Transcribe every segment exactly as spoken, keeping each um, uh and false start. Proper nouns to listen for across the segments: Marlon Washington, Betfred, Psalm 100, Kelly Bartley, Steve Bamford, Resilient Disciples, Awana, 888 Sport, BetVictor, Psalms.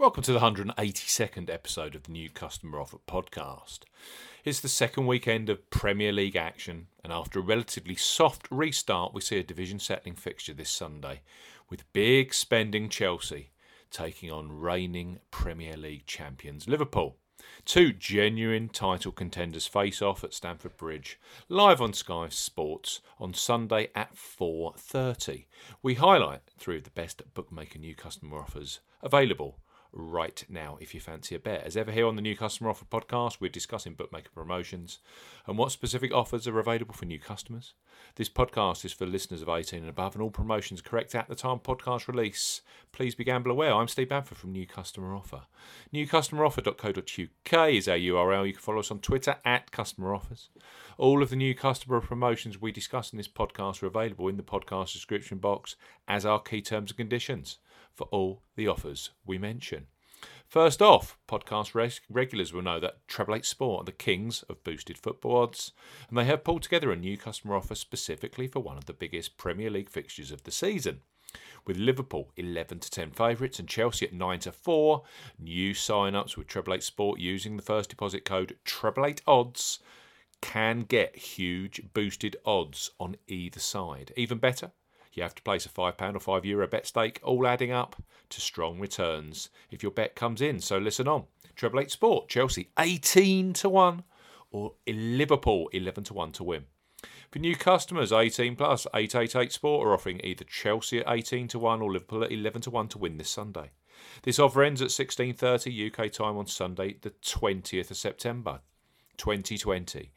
Welcome to the one hundred eighty-second episode of the New Customer Offer podcast. It's the second weekend of Premier League action, and after a relatively soft restart, we see a division-settling fixture this Sunday, with big-spending Chelsea taking on reigning Premier League champions Liverpool. Two genuine title contenders face off at Stamford Bridge, live on Sky Sports on Sunday at four thirty. We highlight three of the best bookmaker new customer offers available right now if you fancy a bet. As ever here on the New Customer Offer podcast, we're discussing bookmaker promotions and what specific offers are available for new customers. This podcast is for listeners of eighteen and above, and all promotions correct at the time podcast release. Please be gamble aware. I'm Steve Bamford from New Customer Offer. new customer offer dot co dot U K is our U R L. You can follow us on Twitter at Customer Offers. All of the new customer promotions we discuss in this podcast are available in the podcast description box as our key terms and conditions for all the offers we mention. First off, podcast res- regulars will know that eight eight eight Sport are the kings of boosted football odds, and they have pulled together a new customer offer specifically for one of the biggest Premier League fixtures of the season. With Liverpool eleven to ten favourites and Chelsea at nine to four, new sign-ups with eight eight eight Sport using the first deposit code eight eight eight odds can get huge boosted odds on either side. Even better, you have to place a five pounds or five euro bet stake, all adding up to strong returns if your bet comes in. So listen on. eight eight eight Sport, Chelsea eighteen to one or Liverpool eleven to one to win. For new customers, eighteen plus, eight eight eight Sport are offering either Chelsea at eighteen to one or Liverpool at eleven to one to win this Sunday. This offer ends at sixteen thirty U K time on Sunday, the twentieth of September, twenty twenty.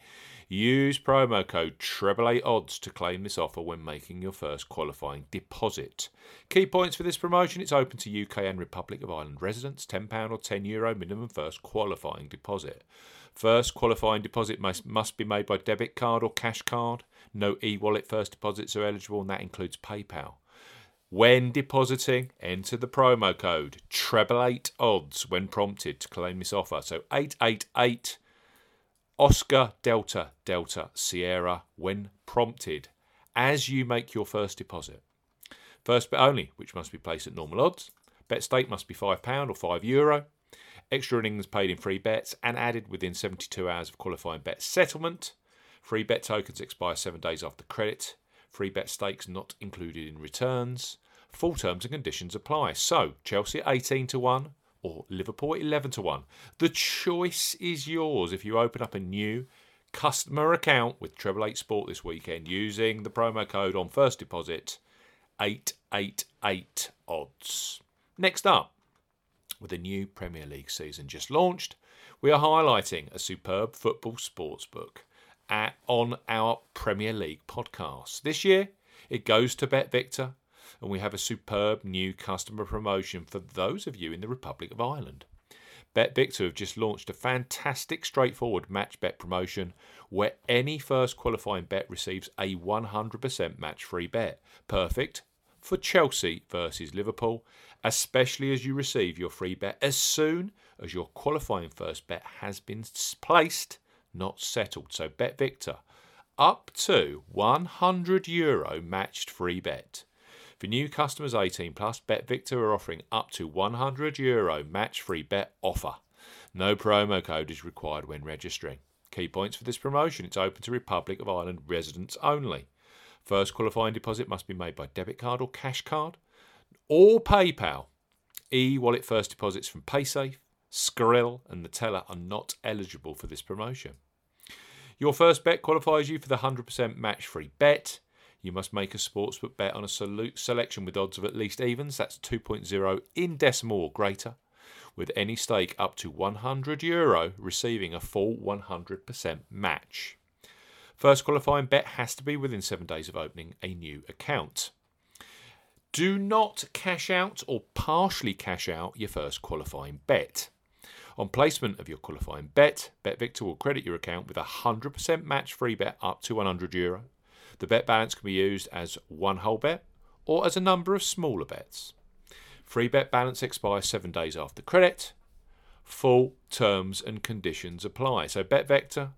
Use promo code eight eight eight odds to claim this offer when making your first qualifying deposit. Key points for this promotion: it's open to U K and Republic of Ireland residents, ten pounds or ten euro minimum first qualifying deposit. First qualifying deposit must, must be made by debit card or cash card. No e-wallet first deposits are eligible, and that includes PayPal. When depositing, enter the promo code eight eight eight odds when prompted to claim this offer. So eight eight eight Oscar Delta Delta Sierra when prompted as you make your first deposit. First bet only, which must be placed at normal odds. Bet stake must be five pounds or five euro. Extra innings paid in free bets and added within seventy-two hours of qualifying bet settlement. Free bet tokens expire seven days after credit. Free bet stakes not included in returns. Full terms and conditions apply. So Chelsea eighteen to one or Liverpool eleven to one. The choice is yours if you open up a new customer account with eight eight eight Sport this weekend using the promo code on first deposit eight eight eight odds. Next up, with a new Premier League season just launched, we are highlighting a superb football sportsbook at, on our Premier League podcast. This year, it goes to BetVictor, and we have a superb new customer promotion for those of you in the Republic of Ireland. BetVictor have just launched a fantastic, straightforward match bet promotion where any first qualifying bet receives a one hundred percent match-free bet. Perfect for Chelsea versus Liverpool, especially as you receive your free bet as soon as your qualifying first bet has been placed, not settled. So BetVictor, up to one hundred euro match-free bet. For new customers eighteen plus, BetVictor are offering up to one hundred euro match-free bet offer. No promo code is required when registering. Key points for this promotion: it's open to Republic of Ireland residents only. First qualifying deposit must be made by debit card or cash card or PayPal. E-wallet first deposits from Paysafe, Skrill and the Teller are not eligible for this promotion. Your first bet qualifies you for the one hundred percent match-free bet. You must make a sportsbook bet on a selection with odds of at least evens, that's two point oh in decimal or greater, with any stake up to one hundred euro receiving a full one hundred percent match. First qualifying bet has to be within seven days of opening a new account. Do not cash out or partially cash out your first qualifying bet. On placement of your qualifying bet, BetVictor will credit your account with a one hundred percent match-free bet up to one hundred euro. The bet balance can be used as one whole bet or as a number of smaller bets. Free bet balance expires seven days after credit. Full terms and conditions apply. So BetVictor,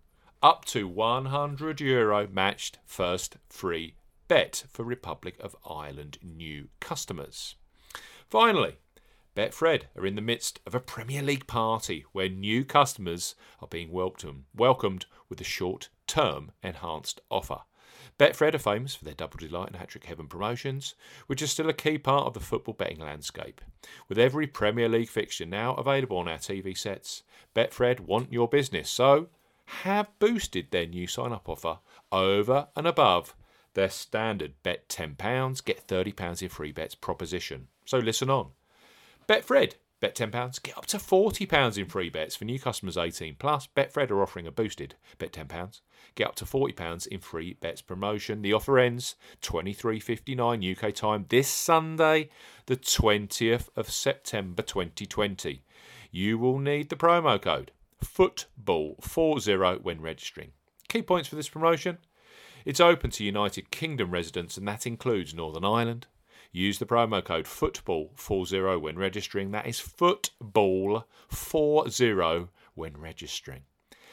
up to one hundred euro matched first free bet for Republic of Ireland new customers. Finally, Betfred are in the midst of a Premier League party where new customers are being welcomed, welcomed with a short-term enhanced offer. Betfred are famous for their Double Delight and Hat Trick Heaven promotions, which are still a key part of the football betting landscape. With every Premier League fixture now available on our T V sets, Betfred want your business, so have boosted their new sign-up offer over and above their standard bet ten pounds, get thirty pounds in free bets proposition. So listen on. Betfred, bet ten pounds, get up to forty pounds in free bets for new customers eighteen plus. Betfred are offering a boosted bet ten pounds, get up to forty pounds in free bets promotion. The offer ends twenty-three fifty-nine U K time this Sunday, the twentieth of September twenty twenty. You will need the promo code football forty when registering. Key points for this promotion: it's open to United Kingdom residents, and that includes Northern Ireland. Use the promo code football forty when registering. That is football forty when registering.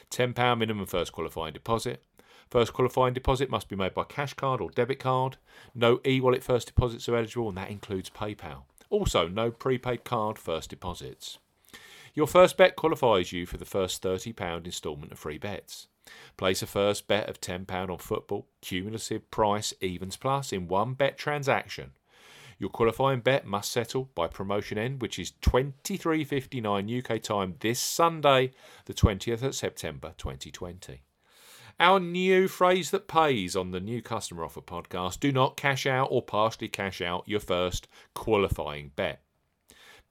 ten pounds minimum first qualifying deposit. First qualifying deposit must be made by cash card or debit card. No e-wallet first deposits are eligible, and that includes PayPal. Also, no prepaid card first deposits. Your first bet qualifies you for the first thirty pounds instalment of free bets. Place a first bet of ten pounds on football, cumulative price evens plus, in one bet transaction. Your qualifying bet must settle by promotion end, which is twenty-three fifty-nine U K time this Sunday, the twentieth of September twenty twenty. Our new phrase that pays on the New Customer Offer podcast: do not cash out or partially cash out your first qualifying bet.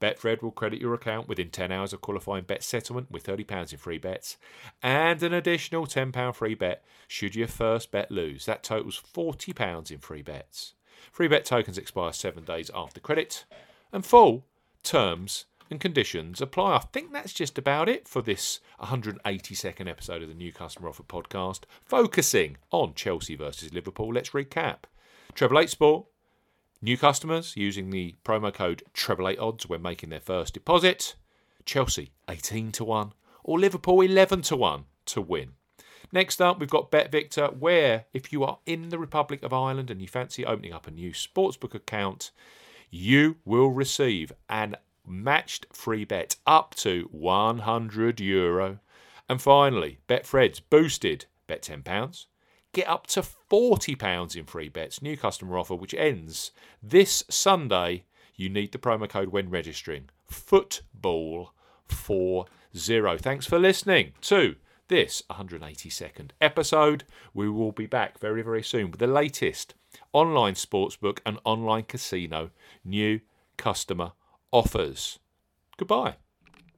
Betfred will credit your account within ten hours of qualifying bet settlement with thirty pounds in free bets and an additional ten pounds free bet should your first bet lose. That totals forty pounds in free bets. Free bet tokens expire seven days after credit, and full terms and conditions apply. I think that's just about it for this one hundred eighty-second episode of the New Customer Offer podcast, focusing on Chelsea versus Liverpool. Let's recap. eight eight eight Sport. New customers using the promo code eight eight eight odds when making their first deposit. Chelsea eighteen to one or Liverpool eleven to one to win. Next up, we've got BetVictor, where if you are in the Republic of Ireland and you fancy opening up a new sportsbook account, you will receive an matched free bet up to one hundred euro. And finally, Betfred's boosted bet ten pounds. Get up to forty pounds in free bets. New customer offer, which ends this Sunday. You need the promo code when registering. football forty. Thanks for listening to this one hundred eighty-second episode. We will be back very, very soon with the latest online sportsbook and online casino new customer offers. Goodbye.